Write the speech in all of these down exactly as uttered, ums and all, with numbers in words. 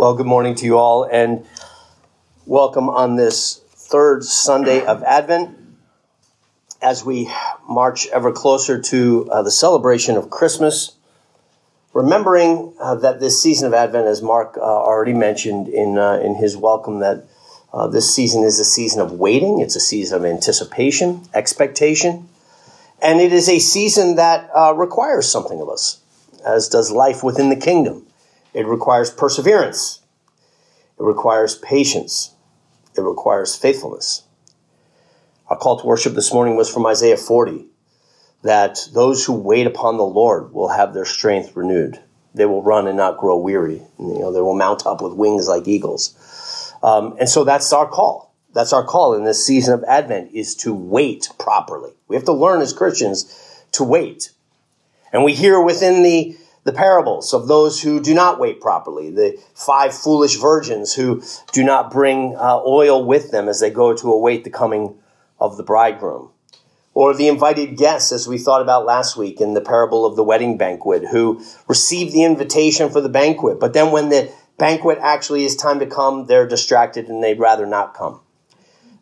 Well, good morning to you all, and welcome on this third Sunday of Advent as we march ever closer to uh, the celebration of Christmas, remembering uh, that this season of Advent, as Mark uh, already mentioned in uh, in his welcome, that uh, this season is a season of waiting, it's a season of anticipation, expectation, and it is a season that uh, requires something of us, as does life within the kingdom. It requires perseverance. It requires patience. It requires faithfulness. Our call to worship this morning was from Isaiah forty, that those who wait upon the Lord will have their strength renewed. They will run and not grow weary. You know, they will mount up with wings like eagles. Um, and so that's our call. That's our call in this season of Advent, is to wait properly. We have to learn as Christians to wait. And we hear within the The parables of those who do not wait properly, the five foolish virgins who do not bring uh, oil with them as they go to await the coming of the bridegroom. Or the invited guests, as we thought about last week in the parable of the wedding banquet, who received the invitation for the banquet, but then when the banquet actually is time to come, they're distracted and they'd rather not come.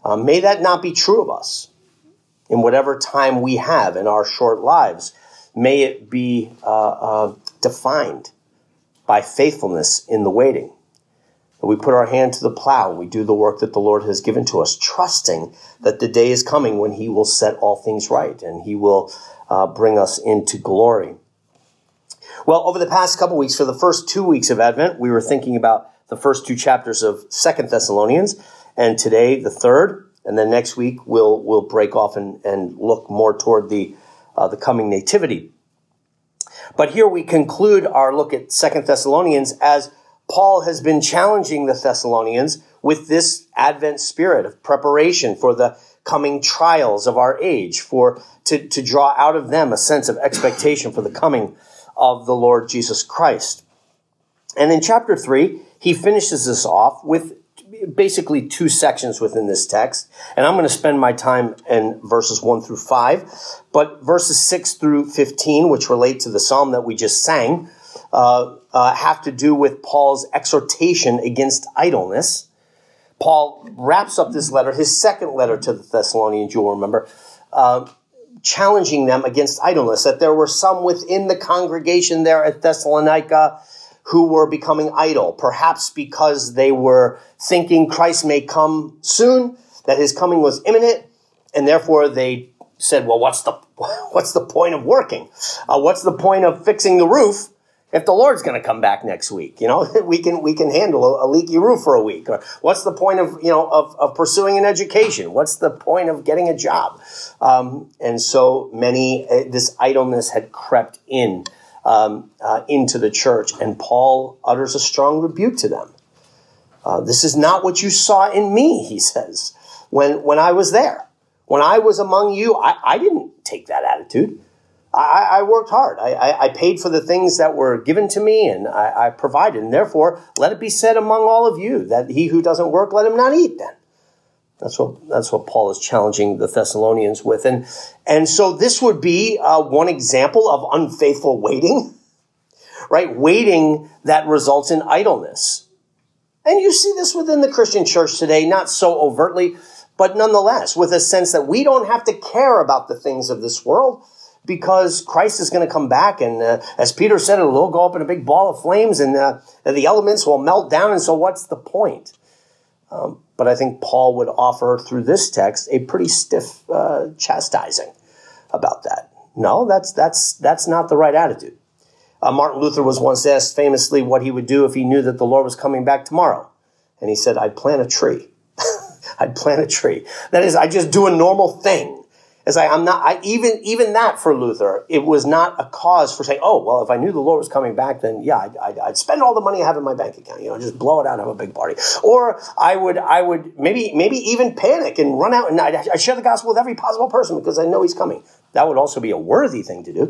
Uh, may that not be true of us in whatever time we have in our short lives. May it be uh, uh, defined by faithfulness in the waiting. We put our hand to the plow. We do the work that the Lord has given to us, trusting that the day is coming when he will set all things right and he will uh, bring us into glory. Well, over the past couple weeks, for the first two weeks of Advent, we were thinking about the first two chapters of Second Thessalonians, and today the third, and then next week we'll we'll break off and, and look more toward the Uh, the coming nativity. But here we conclude our look at Second Thessalonians as Paul has been challenging the Thessalonians with this Advent spirit of preparation for the coming trials of our age, for to, to draw out of them a sense of expectation for the coming of the Lord Jesus Christ. And in chapter three, he finishes this off with basically two sections within this text, and I'm going to spend my time in verses one through five, but verses six through fifteen, which relate to the psalm that we just sang, uh, uh, have to do with Paul's exhortation against idleness. Paul wraps up this letter, his second letter to the Thessalonians, you'll remember, uh, challenging them against idleness, that there were some within the congregation there at Thessalonica who were becoming idle, perhaps because they were thinking Christ may come soon, that his coming was imminent, and therefore they said, well, what's the what's the point of working? Uh, what's the point of fixing the roof if the Lord's going to come back next week? You know, we can we can handle a, a leaky roof for a week. Or what's the point of you know of, of pursuing an education? What's the point of getting a job? Um, and so many, uh, this idleness had crept in. Um, uh, into the church, and Paul utters a strong rebuke to them. Uh, this is not what you saw in me, he says, when when I was there. When I was among you, I, I didn't take that attitude. I, I worked hard. I, I, I paid for the things that were given to me, and I, I provided, and therefore let it be said among all of you that he who doesn't work, let him not eat then. That's what that's what Paul is challenging the Thessalonians with. And, and so this would be uh, one example of unfaithful waiting, right? Waiting that results in idleness. And you see this within the Christian church today, not so overtly, but nonetheless, with a sense that we don't have to care about the things of this world because Christ is going to come back. And uh, as Peter said, it'll go up in a big ball of flames and, uh, and the elements will melt down. And so what's the point? Um, but I think Paul would offer through this text a pretty stiff uh, chastising about that. No, that's that's that's not the right attitude. Uh, Martin Luther was once asked famously what he would do if he knew that the Lord was coming back tomorrow. And he said, I'd plant a tree. I'd plant a tree. That is, I just do a normal thing. It's like I'm not, I even even that for Luther, it was not a cause for saying, oh, well, if I knew the Lord was coming back, then yeah, I'd, I'd, I'd spend all the money I have in my bank account, you know, just blow it out and have a big party. Or I would I would maybe maybe even panic and run out and I'd, I'd share the gospel with every possible person because I know he's coming. That would also be a worthy thing to do.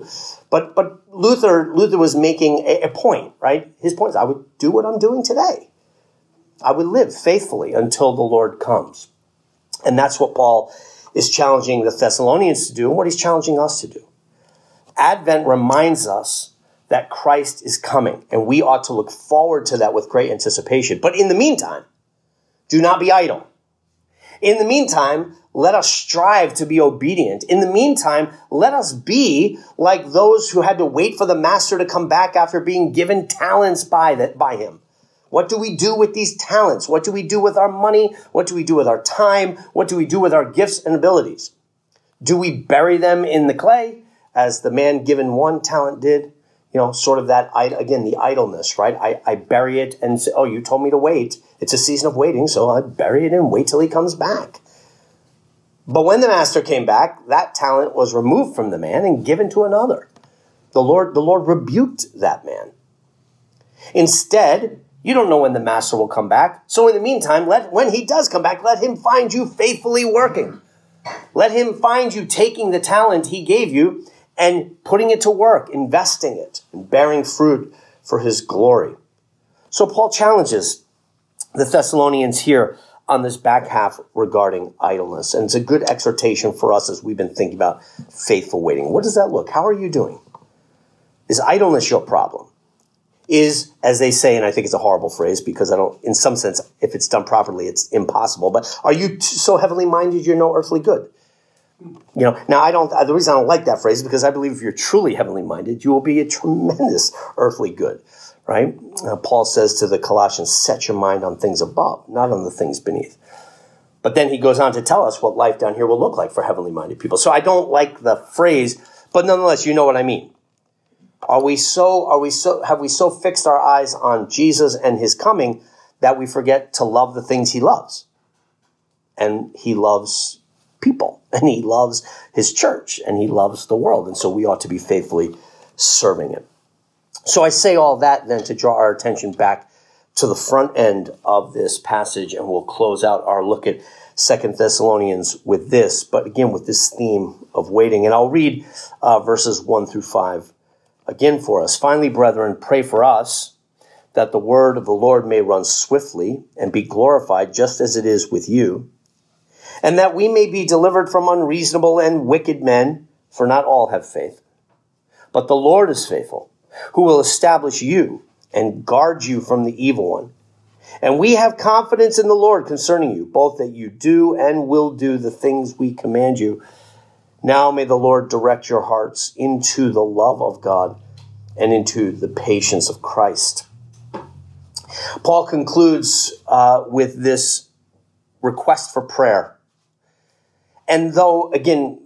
But but Luther Luther was making a, a point, right? His point is, I would do what I'm doing today. I would live faithfully until the Lord comes. And that's what Paul is challenging the Thessalonians to do and what he's challenging us to do. Advent reminds us that Christ is coming, and we ought to look forward to that with great anticipation. But in the meantime, do not be idle. In the meantime, let us strive to be obedient. In the meantime, let us be like those who had to wait for the master to come back after being given talents by that, by him. What do we do with these talents? What do we do with our money? What do we do with our time? What do we do with our gifts and abilities? Do we bury them in the clay, as the man given one talent did? You know, sort of that, again, the idleness, right? I, I bury it and say, oh, you told me to wait. It's a season of waiting, so I bury it and wait till he comes back. But when the master came back, that talent was removed from the man and given to another. The Lord, the Lord rebuked that man. Instead, you don't know when the master will come back. So in the meantime, let when he does come back, let him find you faithfully working. Let him find you taking the talent he gave you and putting it to work, investing it, and bearing fruit for his glory. So Paul challenges the Thessalonians here on this back half regarding idleness. And it's a good exhortation for us as we've been thinking about faithful waiting. What does that look? How are you doing? Is idleness your problem? Is, as they say, and I think it's a horrible phrase because I don't, in some sense, if it's done properly, it's impossible. But are you t- so heavenly minded you're no earthly good? You know, now I don't, the reason I don't like that phrase is because I believe if you're truly heavenly minded, you will be a tremendous earthly good, right? Uh, Paul says to the Colossians, set your mind on things above, not on the things beneath. But then he goes on to tell us what life down here will look like for heavenly minded people. So I don't like the phrase, but nonetheless, you know what I mean. Are we so, are we so, have we so fixed our eyes on Jesus and his coming that we forget to love the things he loves? And he loves people, and he loves his church, and he loves the world, and so we ought to be faithfully serving him. So I say all that then to draw our attention back to the front end of this passage, and we'll close out our look at Second Thessalonians with this, but again with this theme of waiting. And I'll read uh, verses one through five again for us. Finally, brethren, pray for us that the word of the Lord may run swiftly and be glorified just as it is with you, and that we may be delivered from unreasonable and wicked men, for not all have faith. But the Lord is faithful, who will establish you and guard you from the evil one. And we have confidence in the Lord concerning you, both that you do and will do the things we command you. Now may the Lord direct your hearts into the love of God and into the patience of Christ. Paul concludes uh, with this request for prayer. And though, again,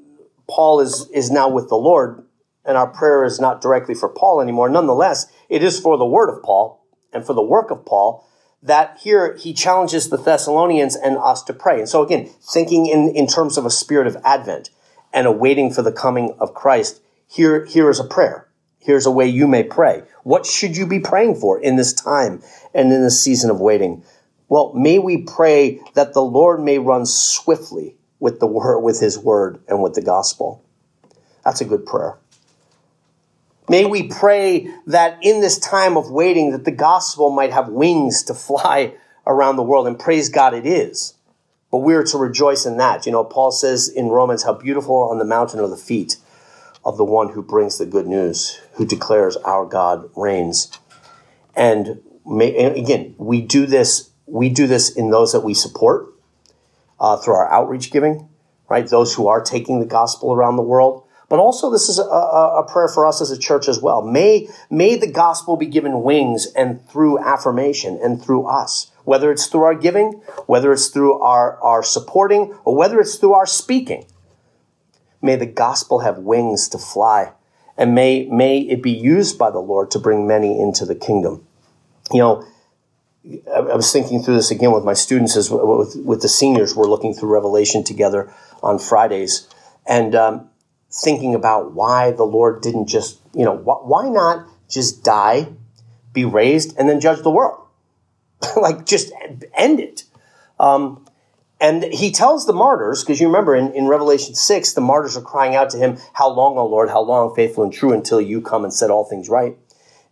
Paul is, is now with the Lord, and our prayer is not directly for Paul anymore, nonetheless, it is for the word of Paul and for the work of Paul that here he challenges the Thessalonians and us to pray. And so again, thinking in, in terms of a spirit of Advent and a waiting for the coming of Christ, here, here is a prayer. Here's a way you may pray. What should you be praying for in this time and in this season of waiting? Well, may we pray that the Lord may run swiftly with the word, with his word and with the gospel. That's a good prayer. May we pray that in this time of waiting that the gospel might have wings to fly around the world, and praise God it is. But we are to rejoice in that. You know, Paul says in Romans, how beautiful on the mountain are the feet of the one who brings the good news, who declares our God reigns. And, may, and again, we do this, we do this in those that we support. Uh, through our outreach giving, right? Those who are taking the gospel around the world. But also this is a, a, a prayer for us as a church as well. May, may the gospel be given wings and through affirmation and through us, whether it's through our giving, whether it's through our, our supporting, or whether it's through our speaking. May the gospel have wings to fly, and may, may it be used by the Lord to bring many into the kingdom. You know, I was thinking through this again with my students, as with, with the seniors. We're looking through Revelation together on Fridays, and um, thinking about why the Lord didn't just, you know, wh- why not just die, be raised, and then judge the world? Like, just end it. Um, and he tells the martyrs, because you remember in, in Revelation six, the martyrs are crying out to him, how long, O Lord, how long, faithful and true, until you come and set all things right?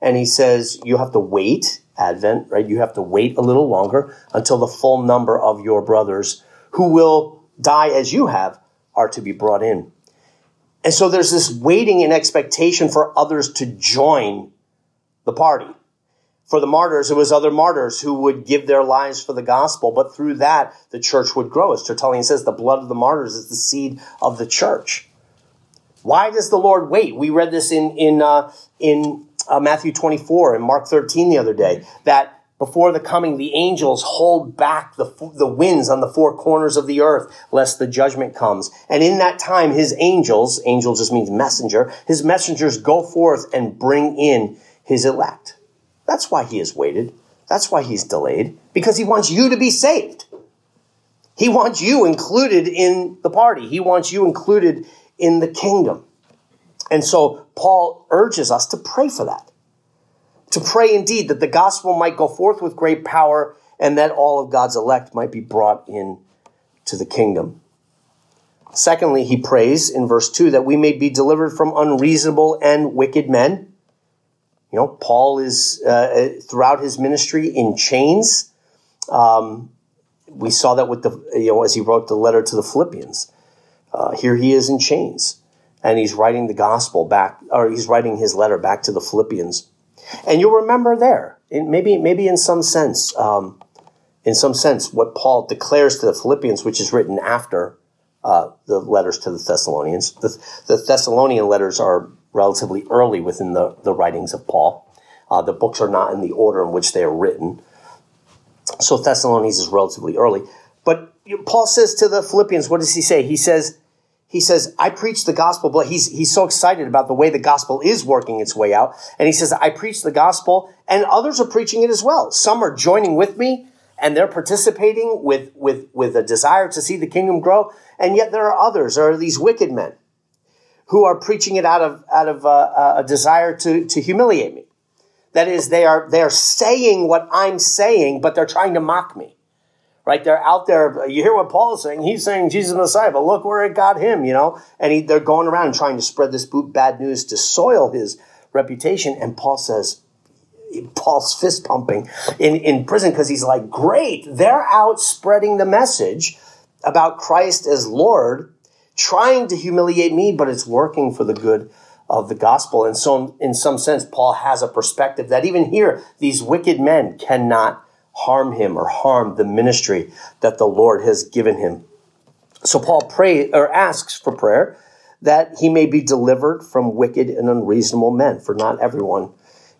And he says, you have to wait. Advent, right? You have to wait a little longer until the full number of your brothers who will die as you have are to be brought in. And so there's this waiting and expectation for others to join the party. For the martyrs, it was other martyrs who would give their lives for the gospel, but through that, the church would grow. As Tertullian says, the blood of the martyrs is the seed of the church. Why does the Lord wait? We read this in in uh, in uh, Matthew twenty-four and Mark thirteen the other day, that before the coming, the angels hold back the, the winds on the four corners of the earth, lest the judgment comes. And in that time, his angels, angel just means messenger, his messengers go forth and bring in his elect. That's why he has waited. That's why he's delayed, because he wants you to be saved. He wants you included in the party. He wants you included in the kingdom. And so Paul urges us to pray for that. To pray indeed that the gospel might go forth with great power and that all of God's elect might be brought in to the kingdom. Secondly, he prays in verse two that we may be delivered from unreasonable and wicked men. You know, Paul is uh, throughout his ministry in chains. Um, we saw that with the, you know, as he wrote the letter to the Philippians. Uh, here he is in chains, and he's writing the gospel back, or he's writing his letter back to the Philippians. And you'll remember there, maybe maybe in some sense, um, in some sense, what Paul declares to the Philippians, which is written after uh, the letters to the Thessalonians. The, the Thessalonian letters are relatively early within the, the writings of Paul. Uh, the books are not in the order in which they are written. So Thessalonians is relatively early. But Paul says to the Philippians, what does he say? He says, He says, I preach the gospel, but he's, he's so excited about the way the gospel is working its way out. And he says, I preach the gospel, and others are preaching it as well. Some are joining with me, and they're participating with, with, with a desire to see the kingdom grow. And yet there are others, there are these wicked men who are preaching it out of, out of uh, a desire to, to humiliate me. That is, they are, they are saying what I'm saying, but they're trying to mock me. Right? They're out there. You hear what Paul is saying. He's saying Jesus the Messiah, but look where it got him, you know. And he, they're going around and trying to spread this bad news to soil his reputation. And Paul says, Paul's fist pumping in, in prison because he's like, great, they're out spreading the message about Christ as Lord, trying to humiliate me, but it's working for the good of the gospel. And so in some sense, Paul has a perspective that even here, these wicked men cannot harm him or harm the ministry that the Lord has given him. So Paul pray or asks for prayer that he may be delivered from wicked and unreasonable men. For not everyone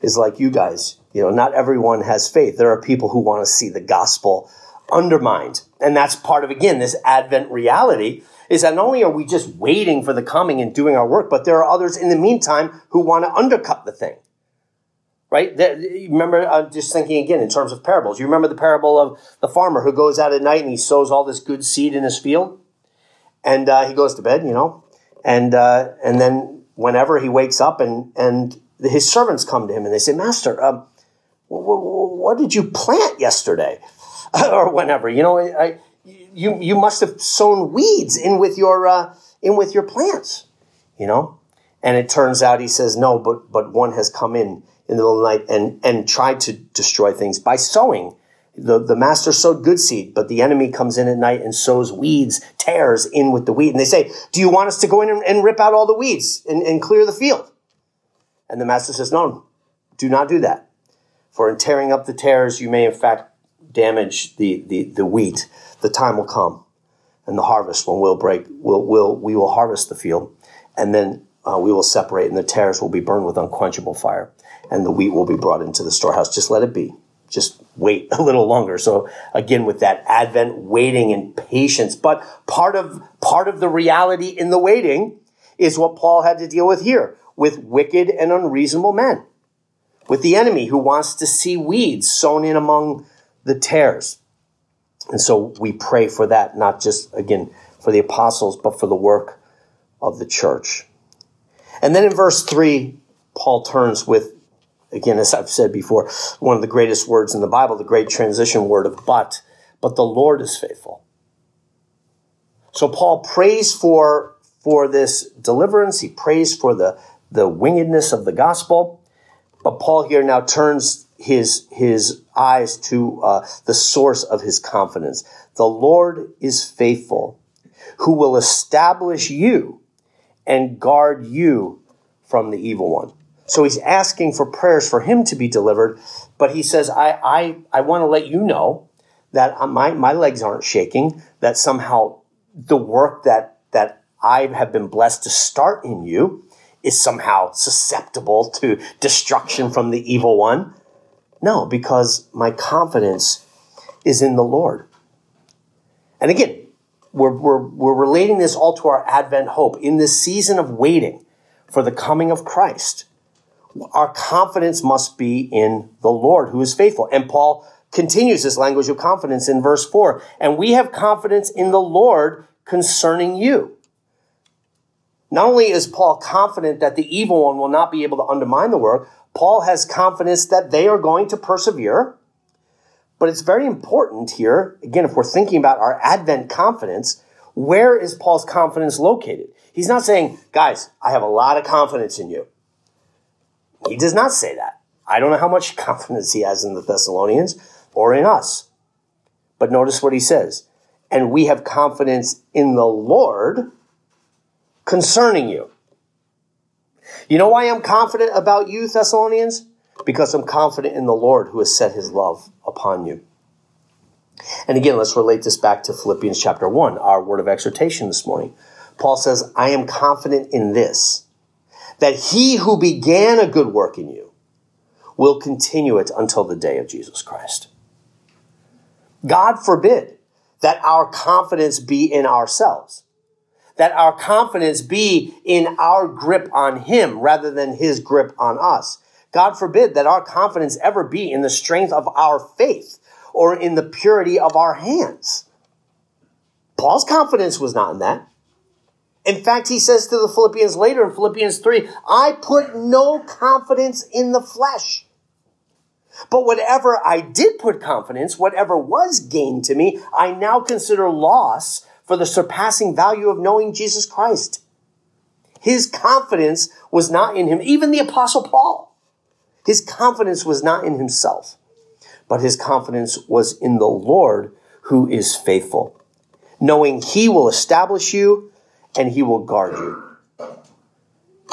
is like you guys. You know, not everyone has faith. There are people who want to see the gospel undermined. And that's part of, again, this Advent reality is that not only are we just waiting for the coming and doing our work, but there are others in the meantime who want to undercut the thing. Right? Remember, I'm just thinking again in terms of parables. You remember the parable of the farmer who goes out at night and he sows all this good seed in his field, and uh, he goes to bed, you know, and uh, and then whenever he wakes up and and his servants come to him and they say, Master, uh, w- w- what did you plant yesterday, or whenever? You know, I, you you must have sown weeds in with your uh, in with your plants, you know. And it turns out he says, no, but but one has come in. in the middle of the night and, and try to destroy things by sowing. The, the master sowed good seed, but the enemy comes in at night and sows weeds, tares in with the wheat. And they say, do you want us to go in and, and rip out all the weeds and, and clear the field? And the master says, no, do not do that. For in tearing up the tares, you may in fact damage the, the, the wheat. The time will come and the harvest when we'll break, we'll, we'll, we will harvest the field and then Uh, we will separate, and the tares will be burned with unquenchable fire, and the wheat will be brought into the storehouse. Just let it be. Just wait a little longer. So again, with that Advent waiting and patience, but part of part of the reality in the waiting is what Paul had to deal with here, with wicked and unreasonable men, with the enemy who wants to see weeds sown in among the tares. And so we pray for that, not just, again, for the apostles, but for the work of the church. And then in verse three, Paul turns with, again, as I've said before, one of the greatest words in the Bible, the great transition word of but, but the Lord is faithful. So Paul prays for, for this deliverance. He prays for the, the wingedness of the gospel. But Paul here now turns his, his eyes to uh, the source of his confidence. The Lord is faithful, who will establish you and guard you from the evil one. So he's asking for prayers for him to be delivered, but he says, I I, I want to let you know that my, my legs aren't shaking, that somehow the work that, that I have been blessed to start in you is somehow susceptible to destruction from the evil one. No, because my confidence is in the Lord. And again, we're, we're, we're relating this all to our Advent hope. In this season of waiting for the coming of Christ, our confidence must be in the Lord, who is faithful. And Paul continues this language of confidence in verse four. And we have confidence in the Lord concerning you. Not only is Paul confident that the evil one will not be able to undermine the work, Paul has confidence that they are going to persevere. But it's very important here, again, if we're thinking about our Advent confidence, where is Paul's confidence located? He's not saying, guys, I have a lot of confidence in you. He does not say that. I don't know how much confidence he has in the Thessalonians or in us. But notice what he says. And we have confidence in the Lord concerning you. You know why I'm confident about you, Thessalonians? Because I'm confident in the Lord who has set his love upon you. And again, let's relate this back to Philippians chapter one, our word of exhortation this morning. Paul says, I am confident in this, that he who began a good work in you will continue it until the day of Jesus Christ. God forbid that our confidence be in ourselves, that our confidence be in our grip on him rather than his grip on us. God forbid that our confidence ever be in the strength of our faith or in the purity of our hands. Paul's confidence was not in that. In fact, he says to the Philippians later in Philippians three, I put no confidence in the flesh. But whatever I did put confidence, whatever was gained to me, I now consider loss for the surpassing value of knowing Jesus Christ. His confidence was not in him, even the Apostle Paul. His confidence was not in himself, but his confidence was in the Lord who is faithful, knowing he will establish you and he will guard you.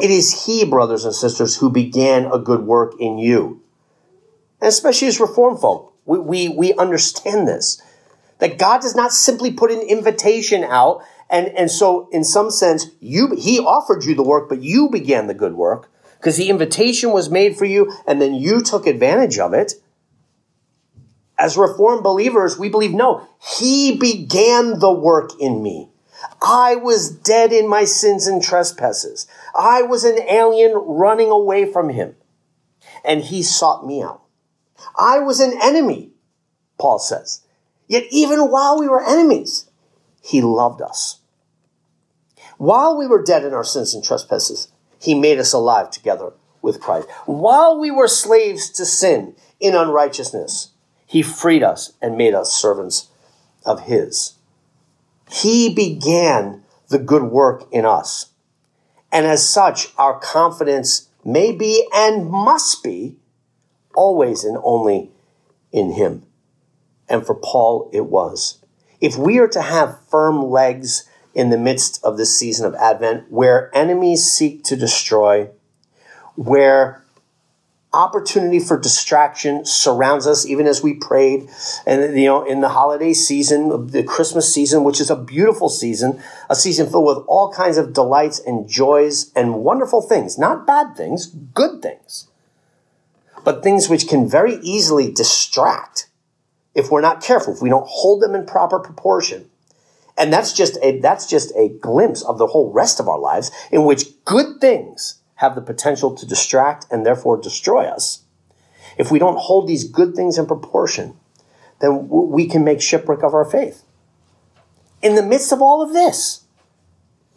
It is he, brothers and sisters, who began a good work in you. And especially as Reformed folk, we, we, we understand this, that God does not simply put an invitation out. And, and so in some sense, you he offered you the work, but you began the good work because the invitation was made for you and then you took advantage of it. As Reformed believers, we believe, no, he began the work in me. I was dead in my sins and trespasses. I was an alien running away from him, and he sought me out. I was an enemy, Paul says. Yet even while we were enemies, he loved us. While we were dead in our sins and trespasses, he made us alive together with Christ. While we were slaves to sin in unrighteousness, he freed us and made us servants of his. He began the good work in us. And as such, our confidence may be and must be always and only in him. And for Paul, it was. If we are to have firm legs in the midst of this season of Advent, where enemies seek to destroy, where opportunity for distraction surrounds us, even as we prayed, and you know, in the holiday season, the Christmas season, which is a beautiful season, a season filled with all kinds of delights and joys and wonderful things, not bad things, good things, but things which can very easily distract if we're not careful, if we don't hold them in proper proportion. And that's just a that's just a glimpse of the whole rest of our lives in which good things have the potential to distract and therefore destroy us. If we don't hold these good things in proportion, then we can make shipwreck of our faith. In the midst of all of this,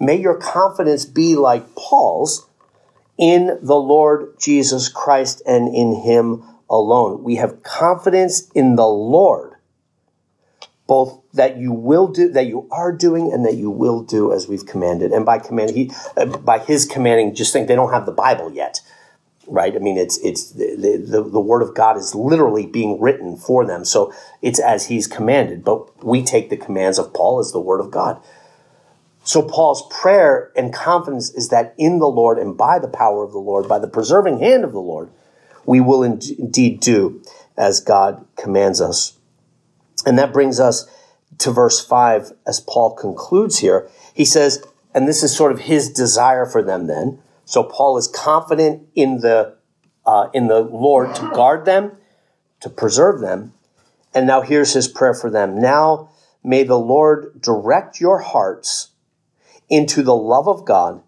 may your confidence be like Paul's in the Lord Jesus Christ and in him alone. We have confidence in the Lord, both that you will do, that you are doing, and that you will do as we've commanded. And by command, he, uh, by his commanding, just think they don't have the Bible yet, right? I mean, it's it's the, the the word of God is literally being written for them, so it's as he's commanded. But we take the commands of Paul as the word of God. So Paul's prayer and confidence is that in the Lord and by the power of the Lord, by the preserving hand of the Lord, we will indeed do as God commands us. And that brings us to verse five, as Paul concludes here. He says, and this is sort of his desire for them then. So Paul is confident in the uh, in the Lord to guard them, to preserve them. And now here's his prayer for them. Now may the Lord direct your hearts into the love of God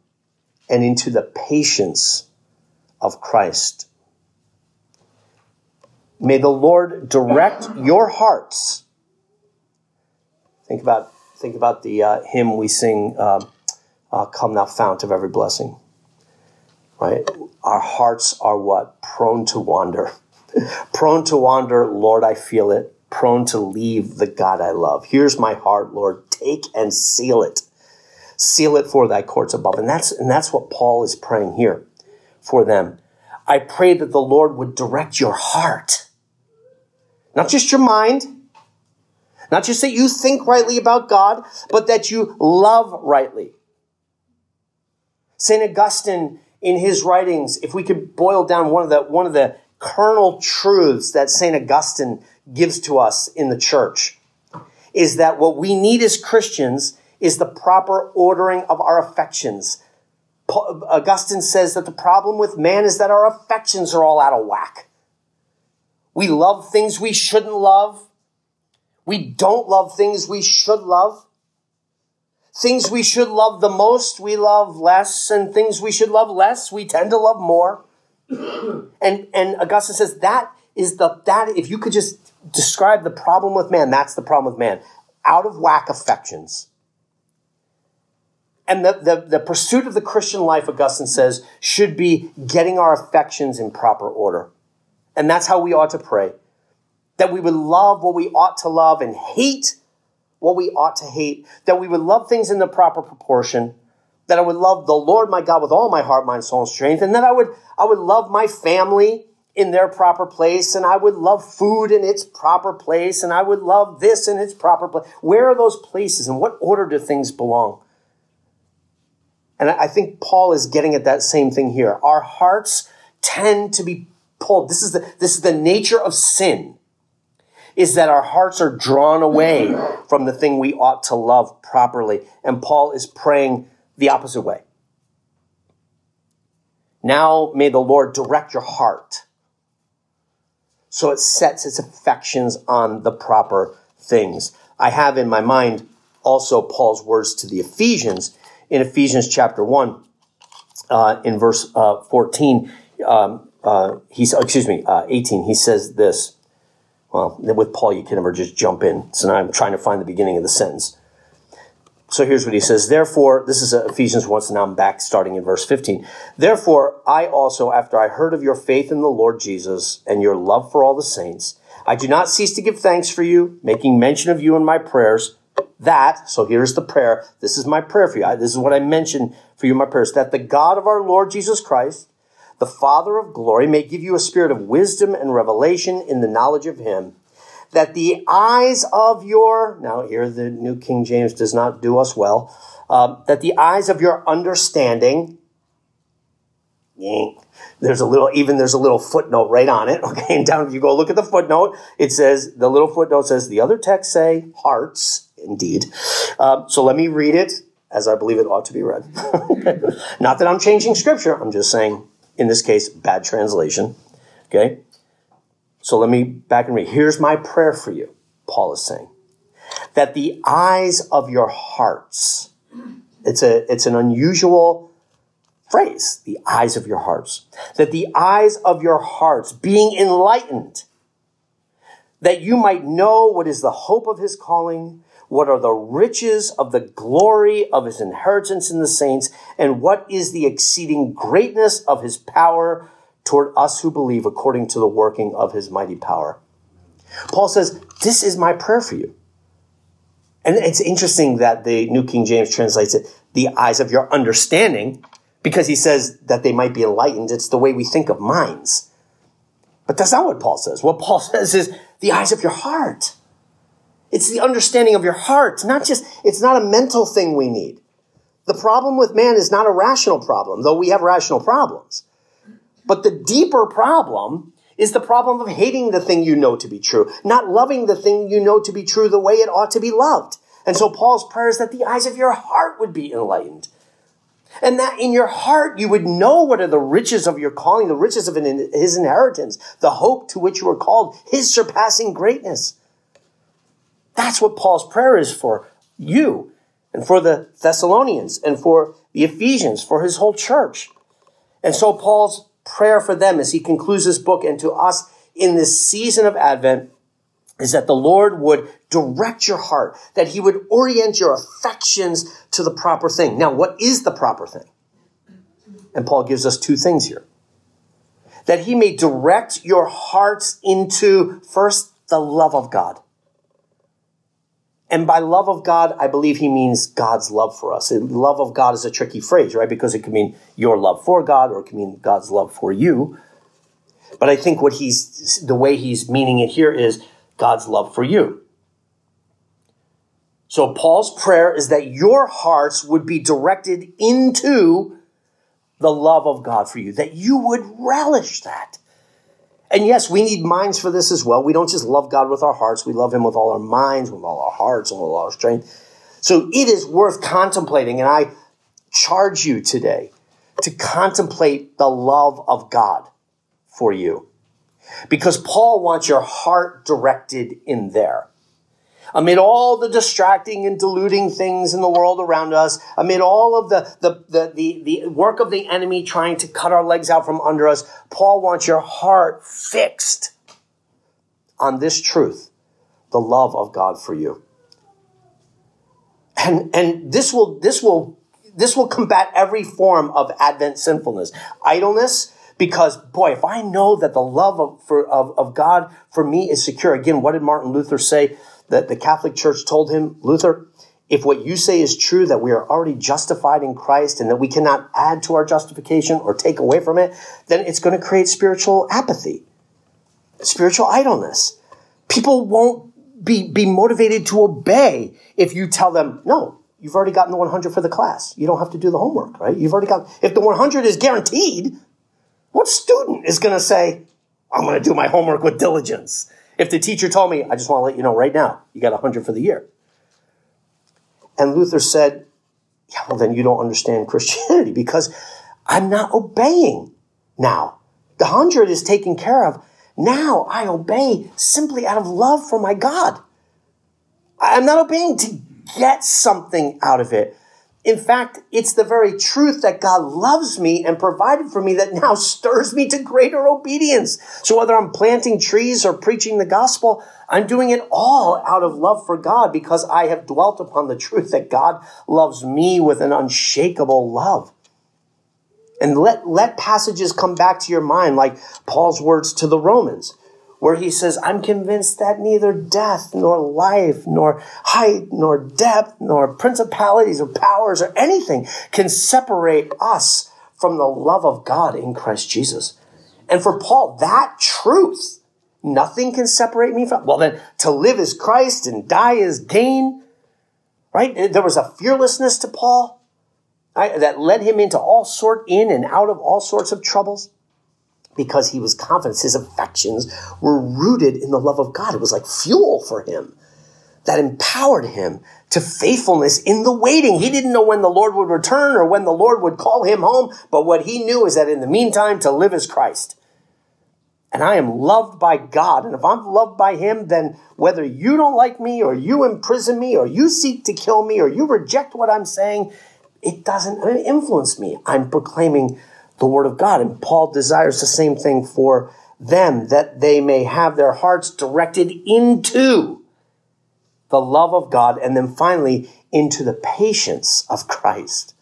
and into the patience of Christ. May the Lord direct your hearts. Think about think about the uh, hymn we sing, uh, uh, Come Thou Fount of Every Blessing. Right? Our hearts are what? Prone to wander. Prone to wander, Lord, I feel it. Prone to leave the God I love. Here's my heart, Lord. Take and seal it. Seal it for thy courts above. And that's, and that's what Paul is praying here for them. I pray that the Lord would direct your heart. Not just your mind. Not just that you think rightly about God, but that you love rightly. Saint Augustine, in his writings, if we could boil down one of the, one of the kernel truths that Saint Augustine gives to us in the church, is that what we need as Christians is the proper ordering of our affections. Paul, Augustine says that the problem with man is that our affections are all out of whack. We love things we shouldn't love. We don't love things we should love. Things we should love the most, we love less, and things we should love less, we tend to love more. And, and Augustine says that is the, that if you could just describe the problem with man, that's the problem with man. Out of whack affections. And the, the, the pursuit of the Christian life, Augustine says, should be getting our affections in proper order. And that's how we ought to pray. That we would love what we ought to love and hate what we ought to hate. That we would love things in the proper proportion. That I would love the Lord my God with all my heart, mind, soul, and strength. And that I would, I would love my family in their proper place. And I would love food in its proper place. And I would love this in its proper place. Where are those places and what order do things belong? And I think Paul is getting at that same thing here. Our hearts tend to be pulled. This is the, this is the nature of sin, is that our hearts are drawn away from the thing we ought to love properly. And Paul is praying the opposite way. Now may the Lord direct your heart so it sets its affections on the proper things. I have in my mind also Paul's words to the Ephesians. In Ephesians chapter one, uh, in verse uh, fourteen, um, uh, he's excuse me, uh, eighteen, he says this. Well, with Paul, you can never just jump in. So now I'm trying to find the beginning of the sentence. So here's what he says. Therefore, this is Ephesians one, so now I'm back starting in verse fifteen. Therefore, I also, after I heard of your faith in the Lord Jesus and your love for all the saints, I do not cease to give thanks for you, making mention of you in my prayers, that, so here's the prayer, this is my prayer for you, I, this is what I mentioned for you in my prayers, that the God of our Lord Jesus Christ, the Father of glory, may give you a spirit of wisdom and revelation in the knowledge of him, that the eyes of your, now here the New King James does not do us well, uh, that the eyes of your understanding, there's a little, even there's a little footnote right on it, okay, and down if you go look at the footnote, it says, the little footnote says, the other texts say hearts, indeed. Um, so let me read it as I believe it ought to be read. Not that I'm changing scripture. I'm just saying, in this case, bad translation. Okay? So let me back and read. Here's my prayer for you, Paul is saying. That the eyes of your hearts. It's a, it's an unusual phrase. The eyes of your hearts. That the eyes of your hearts being enlightened. That you might know what is the hope of his calling. What are the riches of the glory of his inheritance in the saints? And what is the exceeding greatness of his power toward us who believe according to the working of his mighty power? Paul says, this is my prayer for you. And it's interesting that the New King James translates it, the eyes of your understanding, because he says that they might be enlightened. It's the way we think of minds. But that's not what Paul says. What Paul says is the eyes of your heart. It's the understanding of your heart, not just, it's not a mental thing we need. The problem with man is not a rational problem, though we have rational problems. But the deeper problem is the problem of hating the thing you know to be true, not loving the thing you know to be true the way it ought to be loved. And so Paul's prayer is that the eyes of your heart would be enlightened, and that in your heart you would know what are the riches of your calling, the riches of his inheritance, the hope to which you were called, his surpassing greatness. That's what Paul's prayer is for you and for the Thessalonians and for the Ephesians, for his whole church. And so Paul's prayer for them as he concludes this book and to us in this season of Advent is that the Lord would direct your heart, that he would orient your affections to the proper thing. Now, what is the proper thing? And Paul gives us two things here. That he may direct your hearts into, first, the love of God. And by love of God, I believe he means God's love for us. And love of God is a tricky phrase, right? Because it can mean your love for God, or it can mean God's love for you. But I think what he's, the way he's meaning it here is God's love for you. So Paul's prayer is that your hearts would be directed into the love of God for you, that you would relish that. And yes, we need minds for this as well. We don't just love God with our hearts. We love him with all our minds, with all our hearts, and with all our strength. So it is worth contemplating, and I charge you today to contemplate the love of God for you. Because Paul wants your heart directed in there. Amid all the distracting and deluding things in the world around us, amid all of the, the, the, the, the work of the enemy trying to cut our legs out from under us, Paul wants your heart fixed on this truth, the love of God for you. And, and this will, this will, this will combat every form of Advent sinfulness, idleness. Because, boy, if I know that the love of, for, of, of God for me is secure, again, what did Martin Luther say that the Catholic Church told him? Luther, if what you say is true, that we are already justified in Christ and that we cannot add to our justification or take away from it, then it's going to create spiritual apathy, spiritual idleness. People won't be, be motivated to obey if you tell them, no, you've already gotten the one hundred for the class. You don't have to do the homework, right? You've already got, if the one hundred is guaranteed, what student is going to say, I'm going to do my homework with diligence? If the teacher told me, I just want to let you know right now, you got one hundred for the year. And Luther said, yeah, well, then you don't understand Christianity because I'm not obeying now. The one hundred is taken care of. Now I obey simply out of love for my God. I'm not obeying to get something out of it. In fact, it's the very truth that God loves me and provided for me that now stirs me to greater obedience. So whether I'm planting trees or preaching the gospel, I'm doing it all out of love for God because I have dwelt upon the truth that God loves me with an unshakable love. And let, let passages come back to your mind like Paul's words to the Romans, where he says, I'm convinced that neither death, nor life, nor height, nor depth, nor principalities or powers or anything can separate us from the love of God in Christ Jesus. And for Paul, that truth, nothing can separate me from. Well, then to live is Christ and die is gain, right? There was a fearlessness to Paul, right, that led him into all sort, in and out of all sorts of troubles. Because he was confident, his affections were rooted in the love of God. It was like fuel for him that empowered him to faithfulness in the waiting. He didn't know when the Lord would return or when the Lord would call him home, but what he knew is that in the meantime, to live is Christ. And I am loved by God. And if I'm loved by him, then whether you don't like me or you imprison me or you seek to kill me or you reject what I'm saying, it doesn't influence me. I'm proclaiming the word of God. And Paul desires the same thing for them, that they may have their hearts directed into the love of God and then finally into the patience of Christ,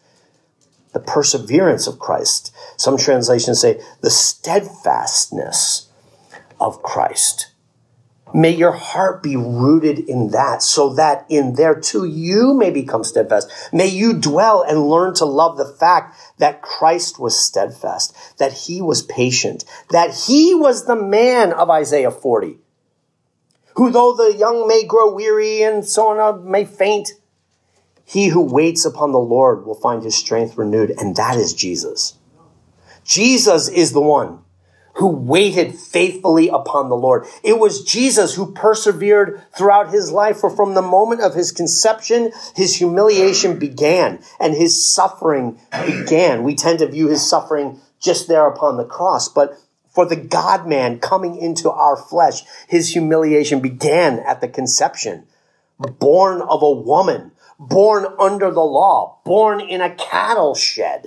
the perseverance of Christ. Some translations say the steadfastness of Christ. May your heart be rooted in that, so that in there too you may become steadfast. May you dwell and learn to love the fact that Christ was steadfast, that he was patient, that he was the man of Isaiah forty, who though the young may grow weary and so on may faint, He who waits upon the Lord will find his strength renewed, and that is Jesus. Jesus is the one who waited faithfully upon the Lord. It was Jesus who persevered throughout his life, for from the moment of his conception, his humiliation began and his suffering began. We tend to view his suffering just there upon the cross, but for the God-man coming into our flesh, his humiliation began at the conception, born of a woman, born under the law, born in a cattle shed,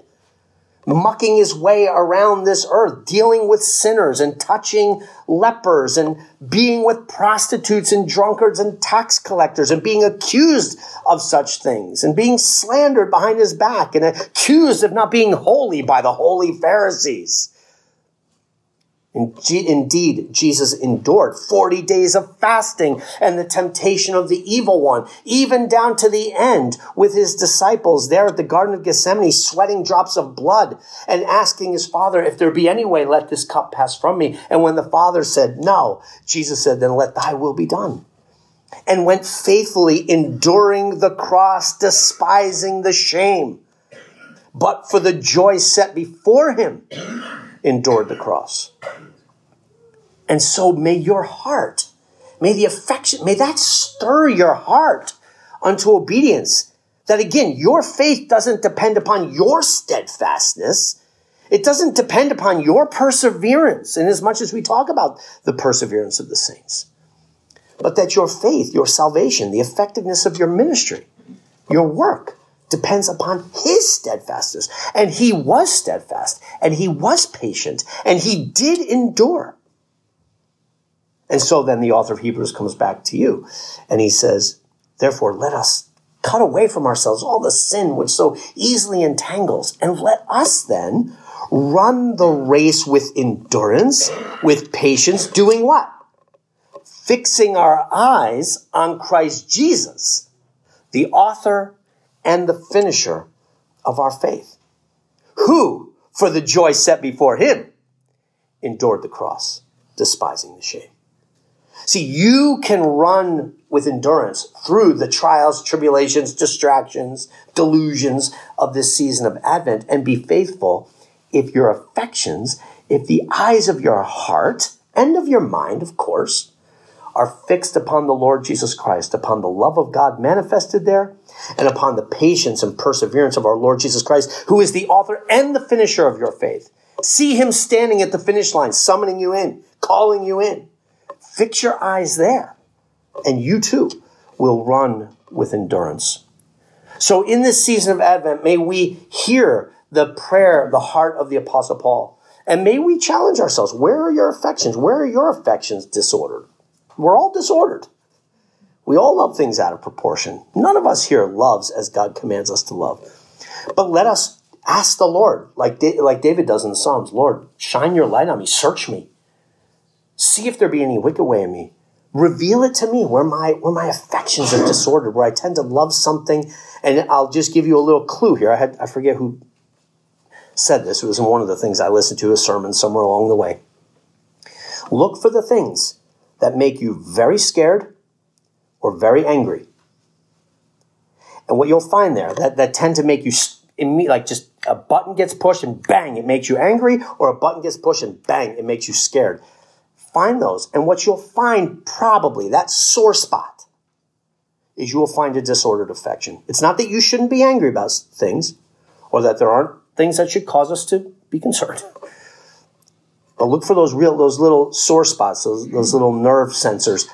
mucking his way around this earth, dealing with sinners and touching lepers and being with prostitutes and drunkards and tax collectors and being accused of such things and being slandered behind his back and accused of not being holy by the holy Pharisees. Indeed, Jesus endured forty days of fasting and the temptation of the evil one, even down to the end with his disciples there at the Garden of Gethsemane, sweating drops of blood and asking his Father, if there be any way, let this cup pass from me. And when the Father said no, Jesus said, then let thy will be done. And went faithfully enduring the cross, despising the shame, but for the joy set before him, endured the cross. And so may your heart, may the affection, may that stir your heart unto obedience. That again, your faith doesn't depend upon your steadfastness. It doesn't depend upon your perseverance, in as much as we talk about the perseverance of the saints. But that your faith, your salvation, the effectiveness of your ministry, your work, depends upon his steadfastness. And he was steadfast, and he was patient, and he did endure. And so then the author of Hebrews comes back to you, and he says, therefore, let us cut away from ourselves all the sin which so easily entangles, and let us then run the race with endurance, with patience, doing what? Fixing our eyes on Christ Jesus, the author and the finisher of our faith, who, for the joy set before him, endured the cross, despising the shame. See, you can run with endurance through the trials, tribulations, distractions, delusions of this season of Advent and be faithful if your affections, if the eyes of your heart and of your mind, of course, are fixed upon the Lord Jesus Christ, upon the love of God manifested there, and upon the patience and perseverance of our Lord Jesus Christ, who is the author and the finisher of your faith. See him standing at the finish line, summoning you in, calling you in. Fix your eyes there, and you too will run with endurance. So in this season of Advent, may we hear the prayer, the heart of the Apostle Paul, and may we challenge ourselves. Where are your affections? Where are your affections disordered? We're all disordered. We all love things out of proportion. None of us here loves as God commands us to love. But let us ask the Lord, like like David does in the Psalms, Lord, shine your light on me, search me. See if there be any wicked way in me. Reveal it to me where my, where my affections are disordered, where I tend to love something. And I'll just give you a little clue here. I had I forget who said this. It was one of the things I listened to, a sermon somewhere along the way. Look for the things that make you very scared or very angry. And what you'll find there, that, that tend to make you, like just a button gets pushed and bang, it makes you angry, or a button gets pushed and bang, it makes you scared. Find those. And what you'll find probably, that sore spot, is you will find a disordered affection. It's not that you shouldn't be angry about things, or that there aren't things that should cause us to be concerned. But look for those real, those little sore spots, those, those little nerve sensors,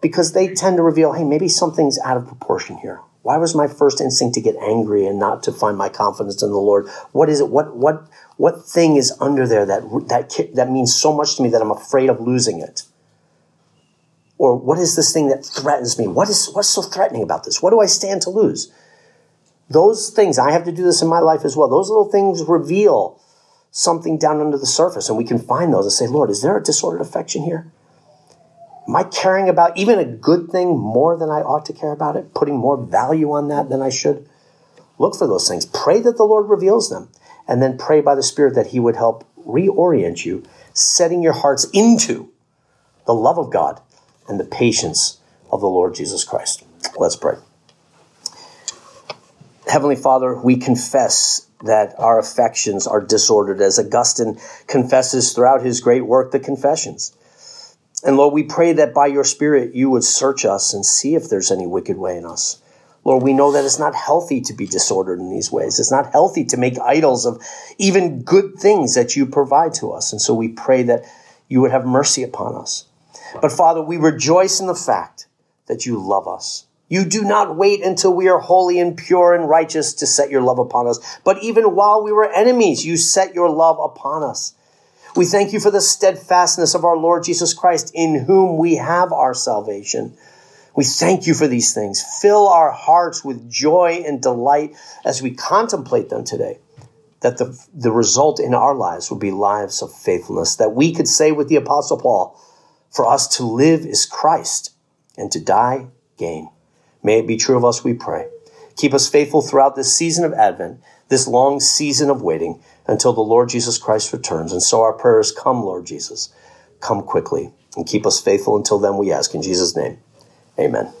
because they tend to reveal, hey, maybe something's out of proportion here. Why was my first instinct to get angry and not to find my confidence in the Lord? What is it? What what what thing is under there that that that means so much to me that I'm afraid of losing it? Or what is this thing that threatens me? What is what's so threatening about this? What do I stand to lose? Those things, I have to do this in my life as well. Those little things reveal something down under the surface, and we can find those and say, Lord, is there a disordered affection here? Am I caring about even a good thing more than I ought to care about it, putting more value on that than I should? Look for those things. Pray that the Lord reveals them, and then pray by the Spirit that he would help reorient you, setting your hearts into the love of God and the patience of the Lord Jesus Christ. Let's pray. Heavenly Father, we confess that our affections are disordered, as Augustine confesses throughout his great work, the Confessions. And Lord, we pray that by your Spirit, you would search us and see if there's any wicked way in us. Lord, we know that it's not healthy to be disordered in these ways. It's not healthy to make idols of even good things that you provide to us. And so we pray that you would have mercy upon us. But Father, we rejoice in the fact that you love us. You do not wait until we are holy and pure and righteous to set your love upon us. But even while we were enemies, you set your love upon us. We thank you for the steadfastness of our Lord Jesus Christ, in whom we have our salvation. We thank you for these things. Fill our hearts with joy and delight as we contemplate them today, that the, the result in our lives will be lives of faithfulness, that we could say with the Apostle Paul, for us to live is Christ, and to die, gain. May it be true of us, we pray. Keep us faithful throughout this season of Advent, this long season of waiting, until the Lord Jesus Christ returns. And so our prayers, come, Lord Jesus, come quickly, and keep us faithful until then, we ask in Jesus' name. Amen.